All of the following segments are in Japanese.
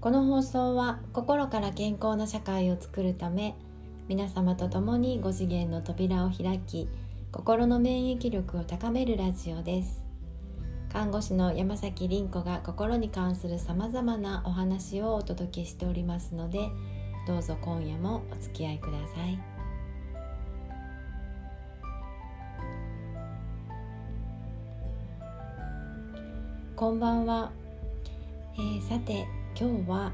この放送は心から健康な社会を作るため、皆様と共に5次元の扉を開き、心の免疫力を高めるラジオです。看護師の山崎凛子が心に関するさまざまなお話をお届けしておりますので、どうぞ今夜もお付き合いください。こんばんは。さて今日は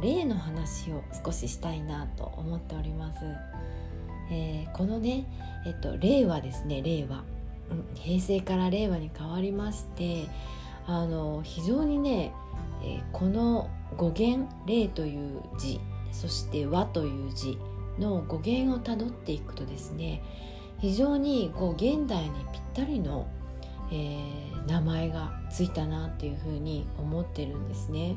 霊の話を少ししたいなと思っております。このね、令和ですね、平成から令和に変わりまして、非常にね、この語源霊という字、そして和という字の語源をたどっていくとですね、非常にこう現代にぴったりの名前がついたなっていうふうに思ってるんですね。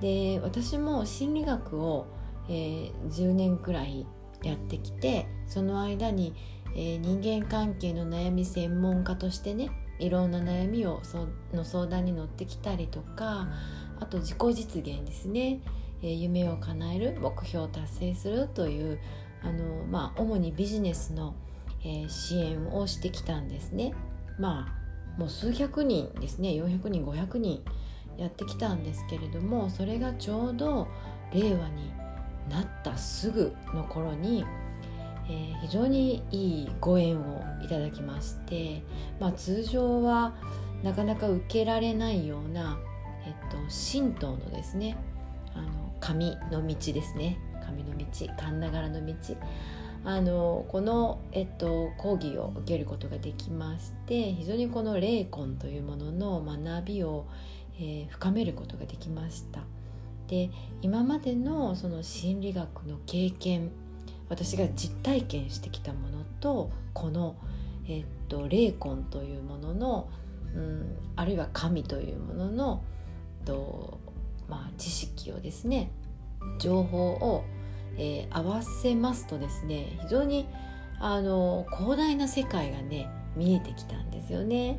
で、私も心理学を、10年くらいやってきて、その間に、人間関係の悩み専門家としてね、いろんな悩みを相談に乗ってきたりとか、あと自己実現ですね、夢を叶える、目標を達成するという主にビジネスの、支援をしてきたんですね。もう数百人ですね、400人500人やってきたんですけれども、それがちょうど令和になったすぐの頃に、非常にいいご縁をいただきまして、通常はなかなか受けられないような、神道のですね、神の道ですね、神の道、神ながらの道、この、講義を受けることができまして、非常にこの霊魂というものの学びを、深めることができました。で、今までのその心理学の経験、私が実体験してきたものと、この、霊魂というものの、あるいは神というものの、知識をですね、情報を合わせますとですね、非常に広大な世界がね、見えてきたんですよね。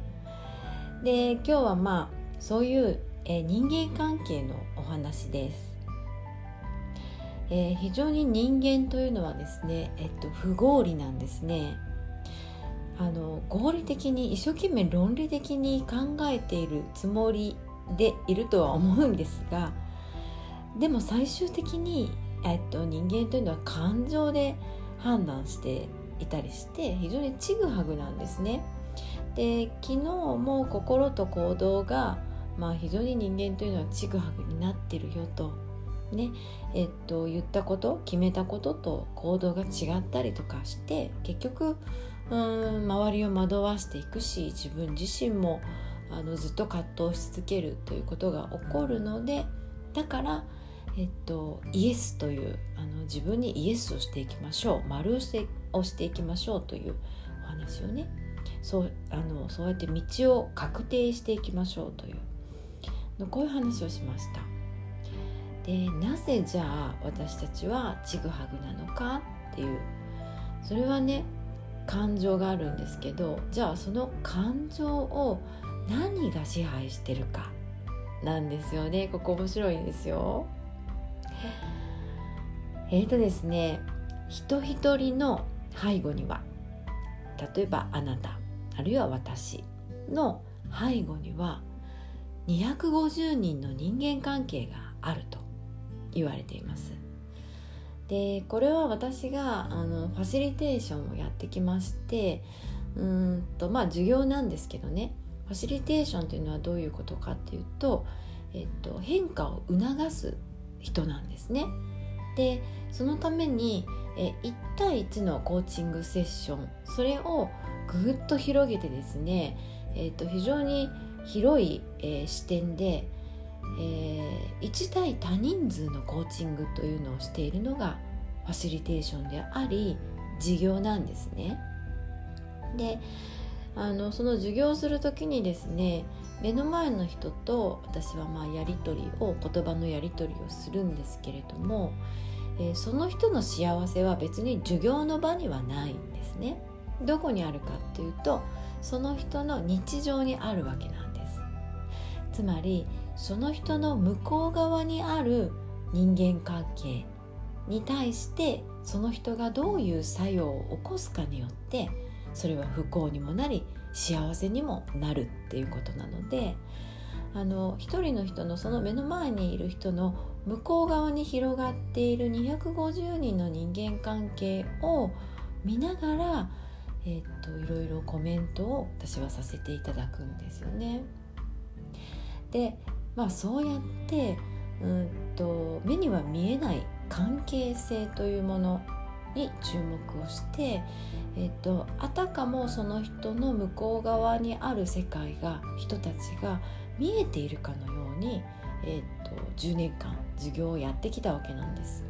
で、今日はそういう、人間関係のお話です。非常に人間というのはですね、不合理なんですね。合理的に一生懸命論理的に考えているつもりでいるとは思うんですが、でも最終的に人間というのは感情で判断していたりして、非常にちぐはぐなんですね。で、昨日も心と行動が、非常に人間というのはちぐはぐになってるよと、ね、言ったこと決めたことと行動が違ったりとかして、結局周りを惑わしていくし、自分自身もずっと葛藤し続けるということが起こるので、だからイエスという自分にイエスをしていきましょう、丸をしていきましょうというお話をね、そうやって道を確定していきましょうというこういう話をしました。で、なぜじゃあ私たちはちぐはぐなのかっていう、それはね、感情があるんですけど、じゃあその感情を何が支配してるかなんですよね。ここ面白いんですよ。ですね、人一人の背後には、例えばあなた、あるいは私の背後には250人の人間関係があると言われています。で、これは私がファシリテーションをやってきまして、授業なんですけどね、ファシリテーションというのはどういうことかっていうと、変化を促す人なんですね。で、そのために1対1のコーチングセッション、それをぐっと広げてですね、非常に広い、視点で、1対多人数のコーチングというのをしているのがファシリテーションであり、授業なんですね。で、その授業する時にですね、目の前の人と私はやり取りを、言葉のやり取りをするんですけれども、その人の幸せは別に授業の場にはないんですね。どこにあるかっていうと、その人の日常にあるわけなんです。つまりその人の向こう側にある人間関係に対してその人がどういう作用を起こすかによって、それは不幸にもなり幸せにもなるっていうことなので、一人の人のその目の前にいる人の向こう側に広がっている250人の人間関係を見ながら、いろいろコメントを私はさせていただくんですよね。で、そうやって目には見えない関係性というものに注目をして、あたかもその人の向こう側にある世界が、人たちが見えているかのように、10年間授業をやってきたわけなんです。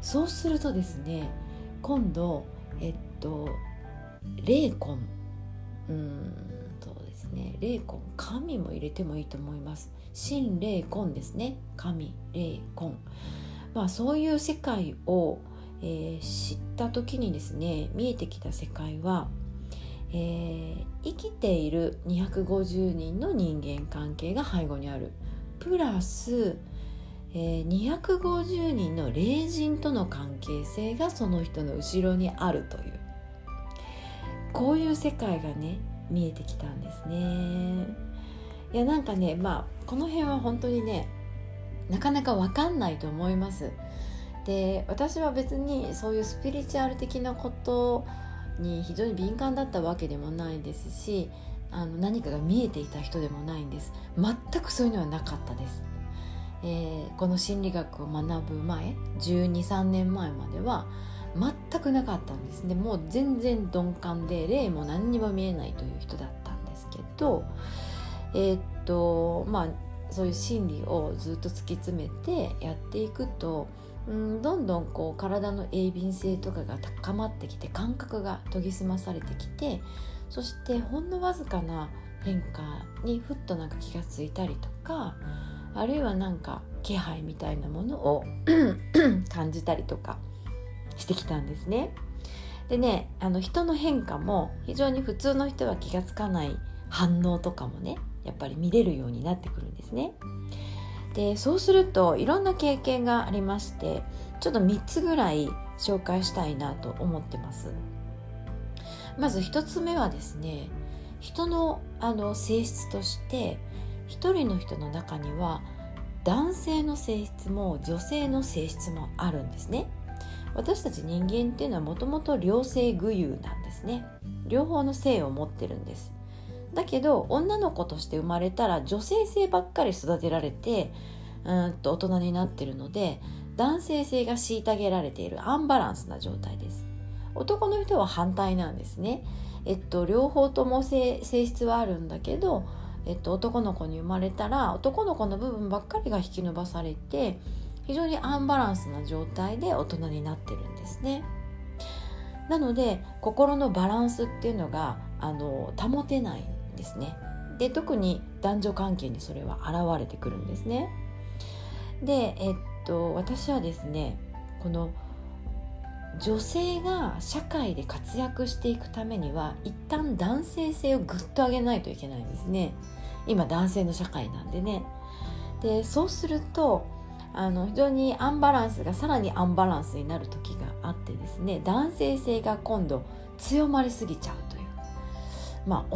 そうするとですね、今度、霊魂、そうですね、霊魂、神も入れてもいいと思います。神霊魂ですね。神霊魂、そういう世界を、知った時にですね、見えてきた世界は、生きている250人の人間関係が背後にあるプラス、250人の霊人との関係性がその人の後ろにあるという、こういう世界がね、見えてきたんですね。いや、なんかね、この辺は本当にね、なかなか分かんないと思います。で、私は別にそういうスピリチュアル的なことに非常に敏感だったわけでもないですし、何かが見えていた人でもないんです。全くそういうのはなかったです。この心理学を学ぶ前、12,3 年前までは全くなかったんですね。もう全然鈍感で、霊も何にも見えないという人だったんですけど、そういう心理をずっと突き詰めてやっていくと、どんどん体の鋭敏性とかが高まってきて、感覚が研ぎ澄まされてきて、そしてほんのわずかな変化にふっと気がついたりとか、あるいは気配みたいなものを感じたりとかしてきたんですね。でね、人の変化も非常に普通の人は気がつかない反応とかもね、やっぱり見れるようになってくるんですね。で、そうするといろんな経験がありまして、ちょっと3つぐらい紹介したいなと思ってます。まず1つ目はですね、人の、性質として、一人の人の中には男性の性質も女性の性質もあるんですね。私たち人間っていうのはもともと両性具有なんですね。両方の性を持ってるんです。だけど女の子として生まれたら女性性ばっかり育てられて、大人になってるので、男性性が虐げられているアンバランスな状態です。男の人は反対なんですね。両方とも 性質はあるんだけど、男の子に生まれたら男の子の部分ばっかりが引き伸ばされて、非常にアンバランスな状態で大人になってるんですね。なので心のバランスっていうのが保てないですね。で、特に男女関係にそれは現れてくるんですね。で、私はですね、この女性が社会で活躍していくためには、一旦男性性をぐっと上げないといけないんですね。今男性の社会なんでね。で、そうすると非常にアンバランスがさらにアンバランスになる時があってですね、男性性が今度強まりすぎちゃうという、男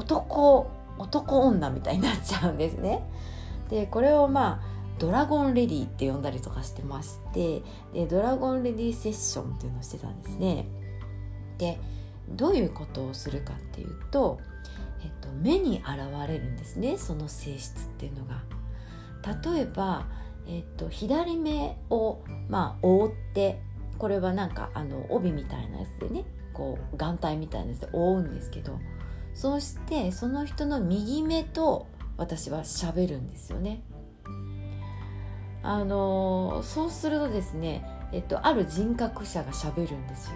女みたいになっちゃうんですね。で、これをドラゴンレディって呼んだりとかしてまして、でドラゴンレディセッションっていうのをしてたんですね。で、どういうことをするかっていうと、目に現れるんですね、その性質っていうのが。例えば、左目を、覆って、これは帯みたいなやつでね、眼帯みたいなやつで覆うんですけど、そうしてその人の右目と私は喋るんですよね。そうするとですね、ある人格者が喋るんですよ。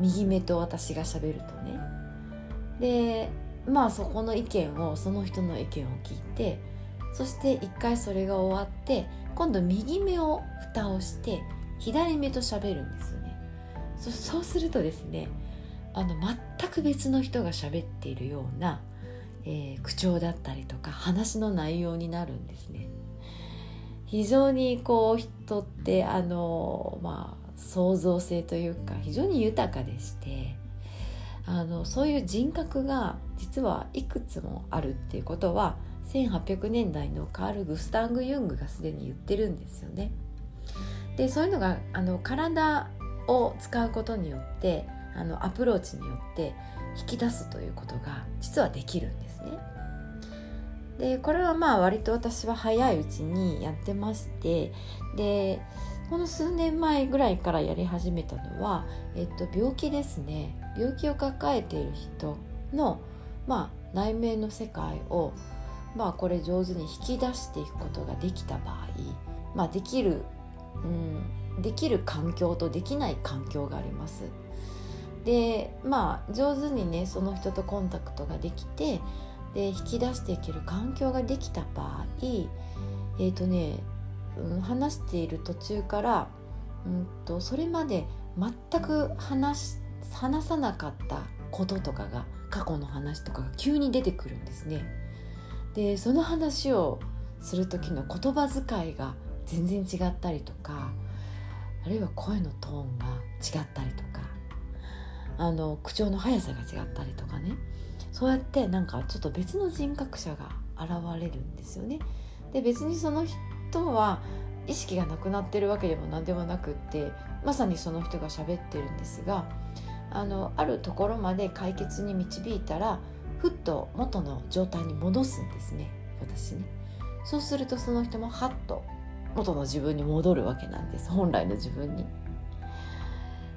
右目と私が喋るとね。で、そこの意見を、その人の意見を聞いて、そして一回それが終わって、今度右目を蓋をして左目と喋るんですよね。そうするとですね、全く別の人が喋っているような、口調だったりとか話の内容になるんですね。非常にこう人って創造性というか非常に豊かでして、そういう人格が実はいくつもあるっていうことは1800年代のカール・グスタング・ユングがすでに言ってるんですよね。でそういうのが体を使うことによってアプローチによって引き出すということが実はできるんですね。でこれは割と私は早いうちにやってまして、でこの数年前ぐらいからやり始めたのは、病気ですね。病気を抱えている人の、内面の世界を、これ上手に引き出していくことができた場合、できる環境とできない環境があります。で上手にねその人とコンタクトができて、で引き出していける環境ができた場合、話している途中から、それまで全く話さなかったこととかが過去の話とかが急に出てくるんですね。でその話をする時の言葉遣いが全然違ったりとか、あるいは声のトーンが違ったりとか口調の速さが違ったりとかね、そうやってちょっと別の人格者が現れるんですよね。で別にその人は意識がなくなってるわけでも何でもなくって、まさにその人が喋ってるんですが、あるところまで解決に導いたらふっと元の状態に戻すんですね、私ね。そうするとその人もハッと元の自分に戻るわけなんです、本来の自分に。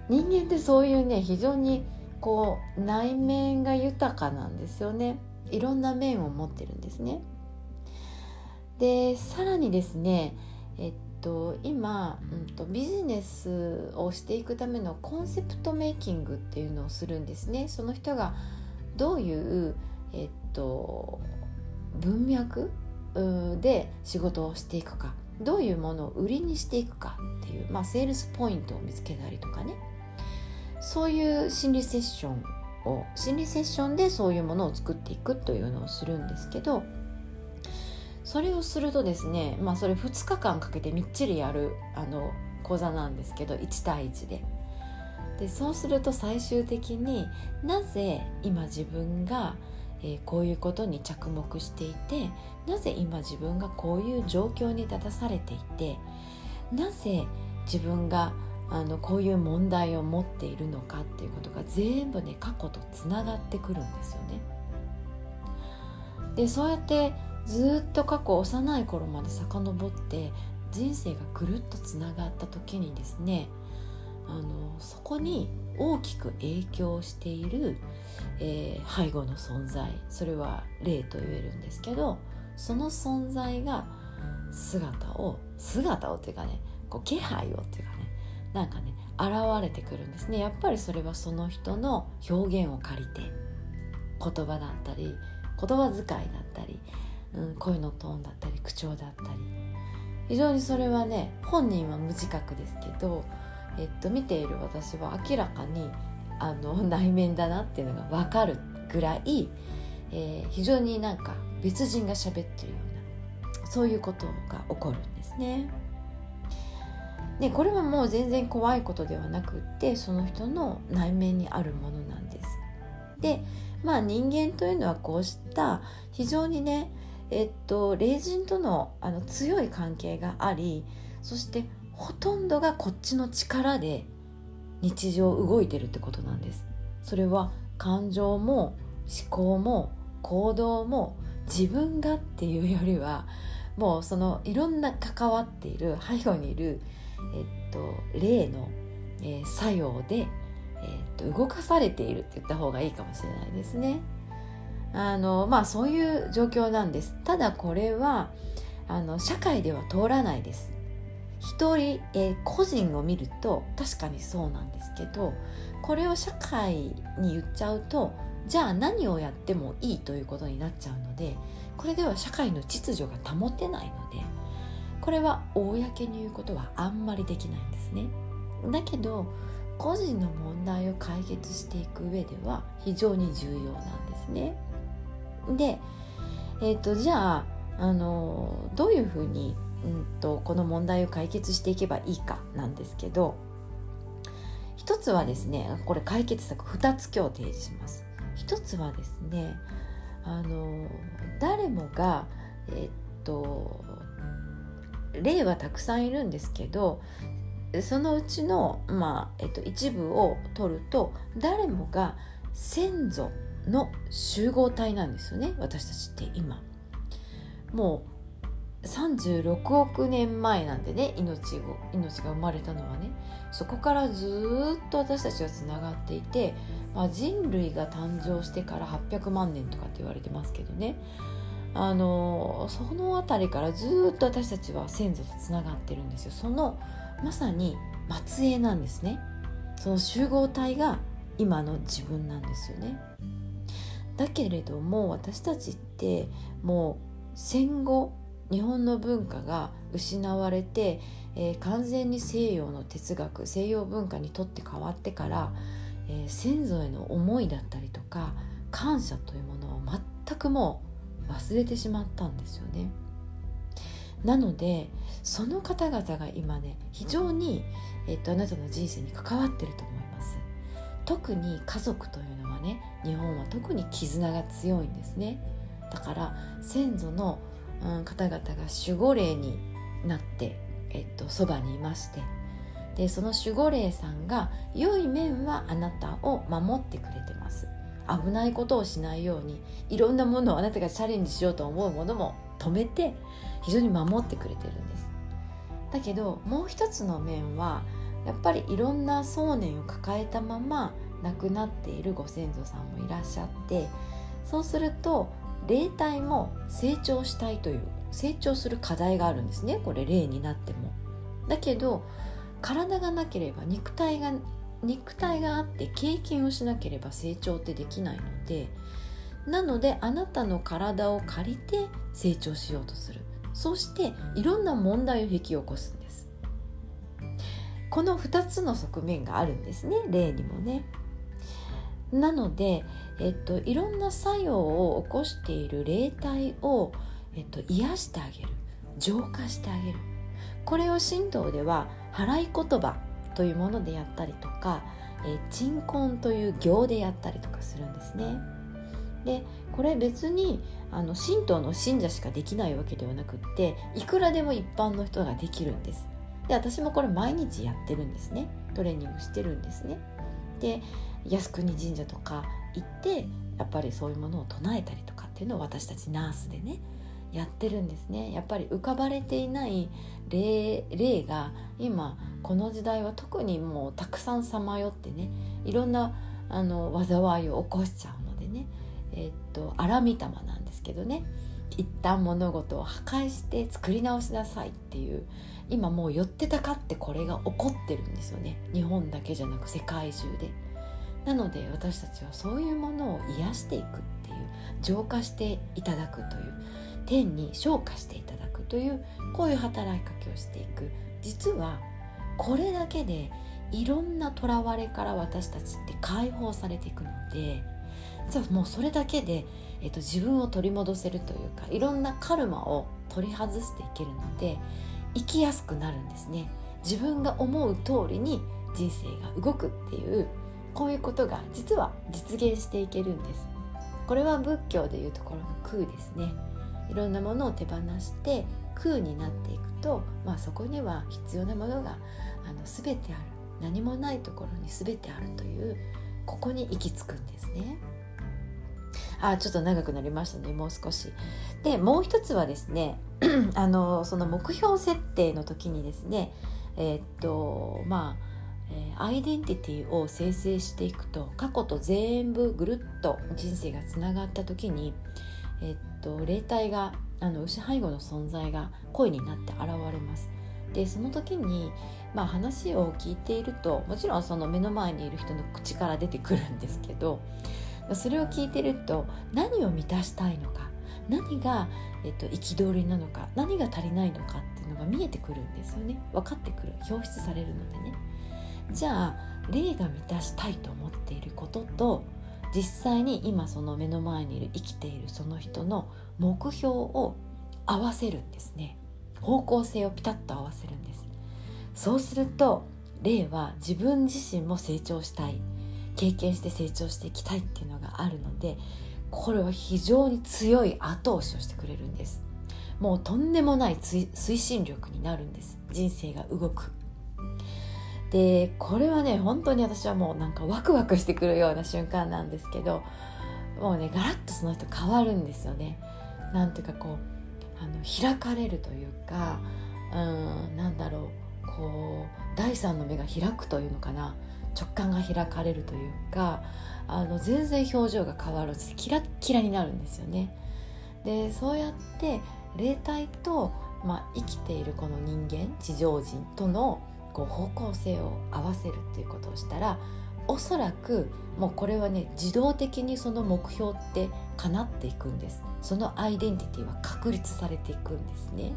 人間ってそういうね非常に内面が豊かなんですよね。いろんな面を持ってるんですね。でさらにですね、今、ビジネスをしていくためのコンセプトメイキングっていうのをするんですね。その人がどういう、文脈で仕事をしていくか、どういうものを売りにしていくかっていう、セールスポイントを見つけたりとかね、そういう心理セッションでそういうものを作っていくというのをするんですけど、それをするとですね、それ2日間かけてみっちりやる講座なんですけど、1対1で。でそうすると最終的になぜ今自分がこういうことに着目していて、なぜ今自分がこういう状況に立たされていて、なぜ自分がこういう問題を持っているのかっていうことが全部ね過去とつながってくるんですよね。でそうやってずっと過去幼い頃まで遡って人生がぐるっとつながった時にですね、そこに大きく影響している、背後の存在、それは霊と言えるんですけど、その存在が姿をっていうかね、気配をっていうかね、現れてくるんですね。やっぱりそれはその人の表現を借りて、言葉だったり言葉遣いだったり、声のトーンだったり口調だったり、非常にそれはね本人は無自覚ですけど、見ている私は明らかに内面だなっていうのが分かるぐらい、非常に別人が喋ってるような、そういうことが起こるんですね。でこれはもう全然怖いことではなくって、その人の内面にあるものなんです。で人間というのはこうした非常にね、霊人との、強い関係があり、そしてほとんどがこっちの力で日常動いてるってことなんです。それは感情も思考も行動も自分がっていうよりは、もうそのいろんな関わっている背後にいる、霊の、作用で、動かされているって言った方がいいかもしれないですね。そういう状況なんです。ただこれは社会では通らないです。一人、個人を見ると確かにそうなんですけど、これを社会に言っちゃうと、じゃあ何をやってもいいということになっちゃうので、これでは社会の秩序が保てないので、これは公に言うことはあんまりできないんですね。だけど個人の問題を解決していく上では非常に重要なんですね。で、じゃあ、どういうふうに、この問題を解決していけばいいかなんですけど、一つはですね、これ解決策2つ今日提示します。一つはですね、誰もが、例はたくさんいるんですけど、そのうちの、一部を取ると、誰もが先祖の集合体なんですよね。私たちって今もう36億年前なんでね、命が生まれたのはね、そこからずっと私たちはつながっていて、人類が誕生してから800万年とかって言われてますけどね、そのあたりからずっと私たちは先祖とつながってるんですよ。そのまさに末裔なんですね。その集合体が今の自分なんですよね。だけれども私たちってもう戦後日本の文化が失われて、完全に西洋文化にとって変わってから、先祖への思いだったりとか感謝というものを全くもう忘れてしまったんですよね。なのでその方々が今ね、非常に、あなたの人生に関わってると思います。特に家族というのはね、日本は特に絆が強いんですね。だから先祖の、方々が守護霊になって、そばにいまして、でその守護霊さんが良い面はあなたを守ってくれてます。危ないことをしないように、いろんなものをあなたがチャレンジしようと思うものも止めて非常に守ってくれてるんです。だけどもう一つの面はやっぱりいろんな想念を抱えたまま亡くなっているご先祖さんもいらっしゃって、そうすると霊体も成長する課題があるんですね。これ霊になってもだけど体がなければ肉体があって経験をしなければ成長ってできないので、なのであなたの体を借りて成長しようとする。そしていろんな問題を引き起こすんです。この2つの側面があるんですね、例にもね。なので、いろんな作用を起こしている霊体を、癒してあげる、浄化してあげる。これを神道では祓い言葉というものでやったりとか、鎮魂という行でやったりとかするんですね。でこれ別に神道の信者しかできないわけではなくって、いくらでも一般の人ができるんです。で私もこれ毎日やってるんですね。トレーニングしてるんですね。で靖国神社とか行ってやっぱりそういうものを唱えたりとかっていうのを私たちナースでねやってるんですね。やっぱり浮かばれていない 霊が今この時代は特にもうたくさんさまよってね、いろんな災いを起こしちゃうのでね、荒御霊なんですけどね、一旦物事を破壊して作り直しなさいっていう、今もう寄ってたかってこれが起こってるんですよね。日本だけじゃなく世界中で。なので私たちはそういうものを癒していくっていう、浄化していただくという、天に昇華していただくという、こういう働きかけをしていく。実はこれだけでいろんなとらわれから私たちって解放されていくので、実はもうそれだけで、自分を取り戻せるというか、いろんなカルマを取り外していけるので生きやすくなるんですね。自分が思う通りに人生が動くっていう、こういうことが実は実現していけるんです。これは仏教でいうところの空ですね。いろんなものを手放して空になっていくと、そこには必要なものが全てある、何もないところに全てあるという、ここに行き着くんですね。ちょっと長くなりましたね、もう少し。でもう一つはですねその目標設定の時にですね、アイデンティティを生成していくと、過去と全部ぐるっと人生がつながった時に、霊体が牛背後の存在が声になって現れます。でその時に、話を聞いていると、もちろんその目の前にいる人の口から出てくるんですけど、それを聞いてると何を満たしたいのか、何が憤りなのか、何が足りないのかっていうのが見えてくるんですよね。分かってくる、表出されるのでね。じゃあ霊が満たしたいと思っていることと、実際に今その目の前にいる生きているその人の目標を合わせるんですね。方向性をピタッと合わせるんです。そうすると霊は自分自身も成長したい、経験して成長していきたいっていうのがあるので、これは非常に強い後押しをしてくれるんです。もうとんでもない推進力になるんです。人生が動く。でこれはね、本当に私はもうなんかワクワクしてくるような瞬間なんですけど、もうねガラッとその人変わるんですよね。なんていうかこう開かれるというか、なんだろう、こう第三の目が開くというのかな、直感が開かれるというか、全然表情が変わる、キラッキラになるんですよね。でそうやって霊体と、生きているこの人間、地上人とのこう方向性を合わせるっていうことをしたら、おそらくもうこれはね、自動的にその目標って叶っていくんです。そのアイデンティティは確立されていくんですね。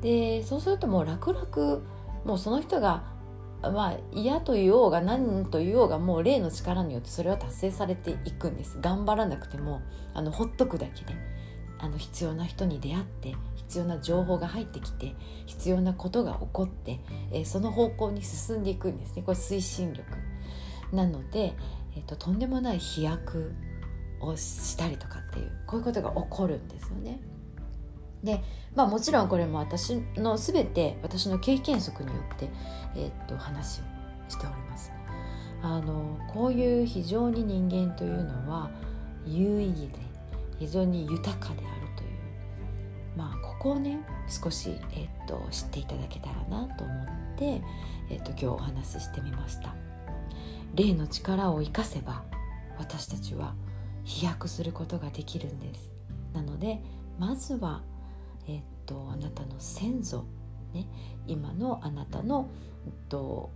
でそうするともう楽々、もうその人が嫌と言おうが何と言おうが、もう霊の力によってそれは達成されていくんです。頑張らなくてもほっとくだけで、必要な人に出会って、必要な情報が入ってきて、必要なことが起こって、その方向に進んでいくんですね。これ推進力なので、とんでもない飛躍をしたりとかっていう、こういうことが起こるんですよね。でもちろんこれも私の全て、私の経験則によって、話をしております。こういう非常に人間というのは有意義で非常に豊かであるという、ここをね少し、知っていただけたらなと思って、今日お話ししてみました。霊の力を生かせば私たちは飛躍することができるんです。なのでまずはあなたの先祖、ね、今のあなたの、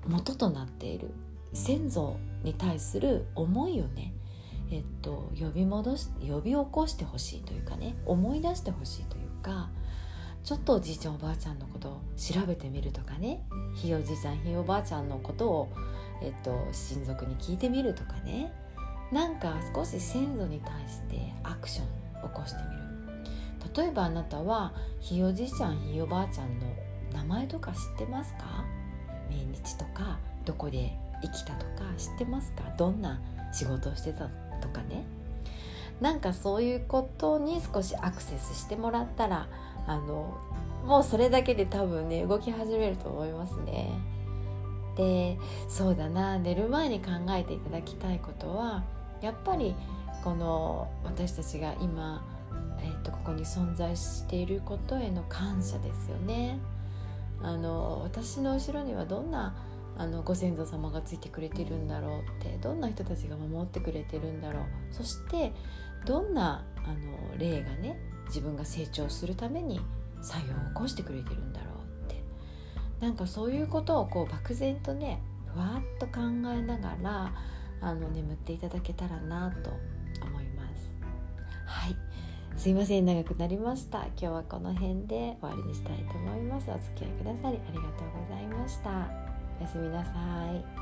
元となっている先祖に対する思いをね、呼び起こしてほしいというかね、思い出してほしいというか、ちょっとおじいちゃんおばあちゃんのことを調べてみるとかね、ひいおじいちゃんひいおばあちゃんのことを、親族に聞いてみるとかね、なんか少し先祖に対してアクションを起こしてみる。例えばあなたはひいおじいちゃんひいおばあちゃんの名前とか知ってますか？命日とかどこで生きたとか知ってますか？どんな仕事をしてたとかね、なんかそういうことに少しアクセスしてもらったら、もうそれだけで多分ね動き始めると思いますね。でそうだな、寝る前に考えていただきたいことは、やっぱりこの私たちが今ここに存在していることへの感謝ですよね。私の後ろにはどんなご先祖様がついてくれてるんだろうって、どんな人たちが守ってくれてるんだろう、そしてどんな霊がね自分が成長するために作用を起こしてくれてるんだろうって、なんかそういうことをこう漠然とねふわっと考えながら眠っていただけたらなと思います。はい、すいません長くなりました。今日はこの辺で終わりにしたいと思います。お付き合いくださりありがとうございました。おやすみなさい。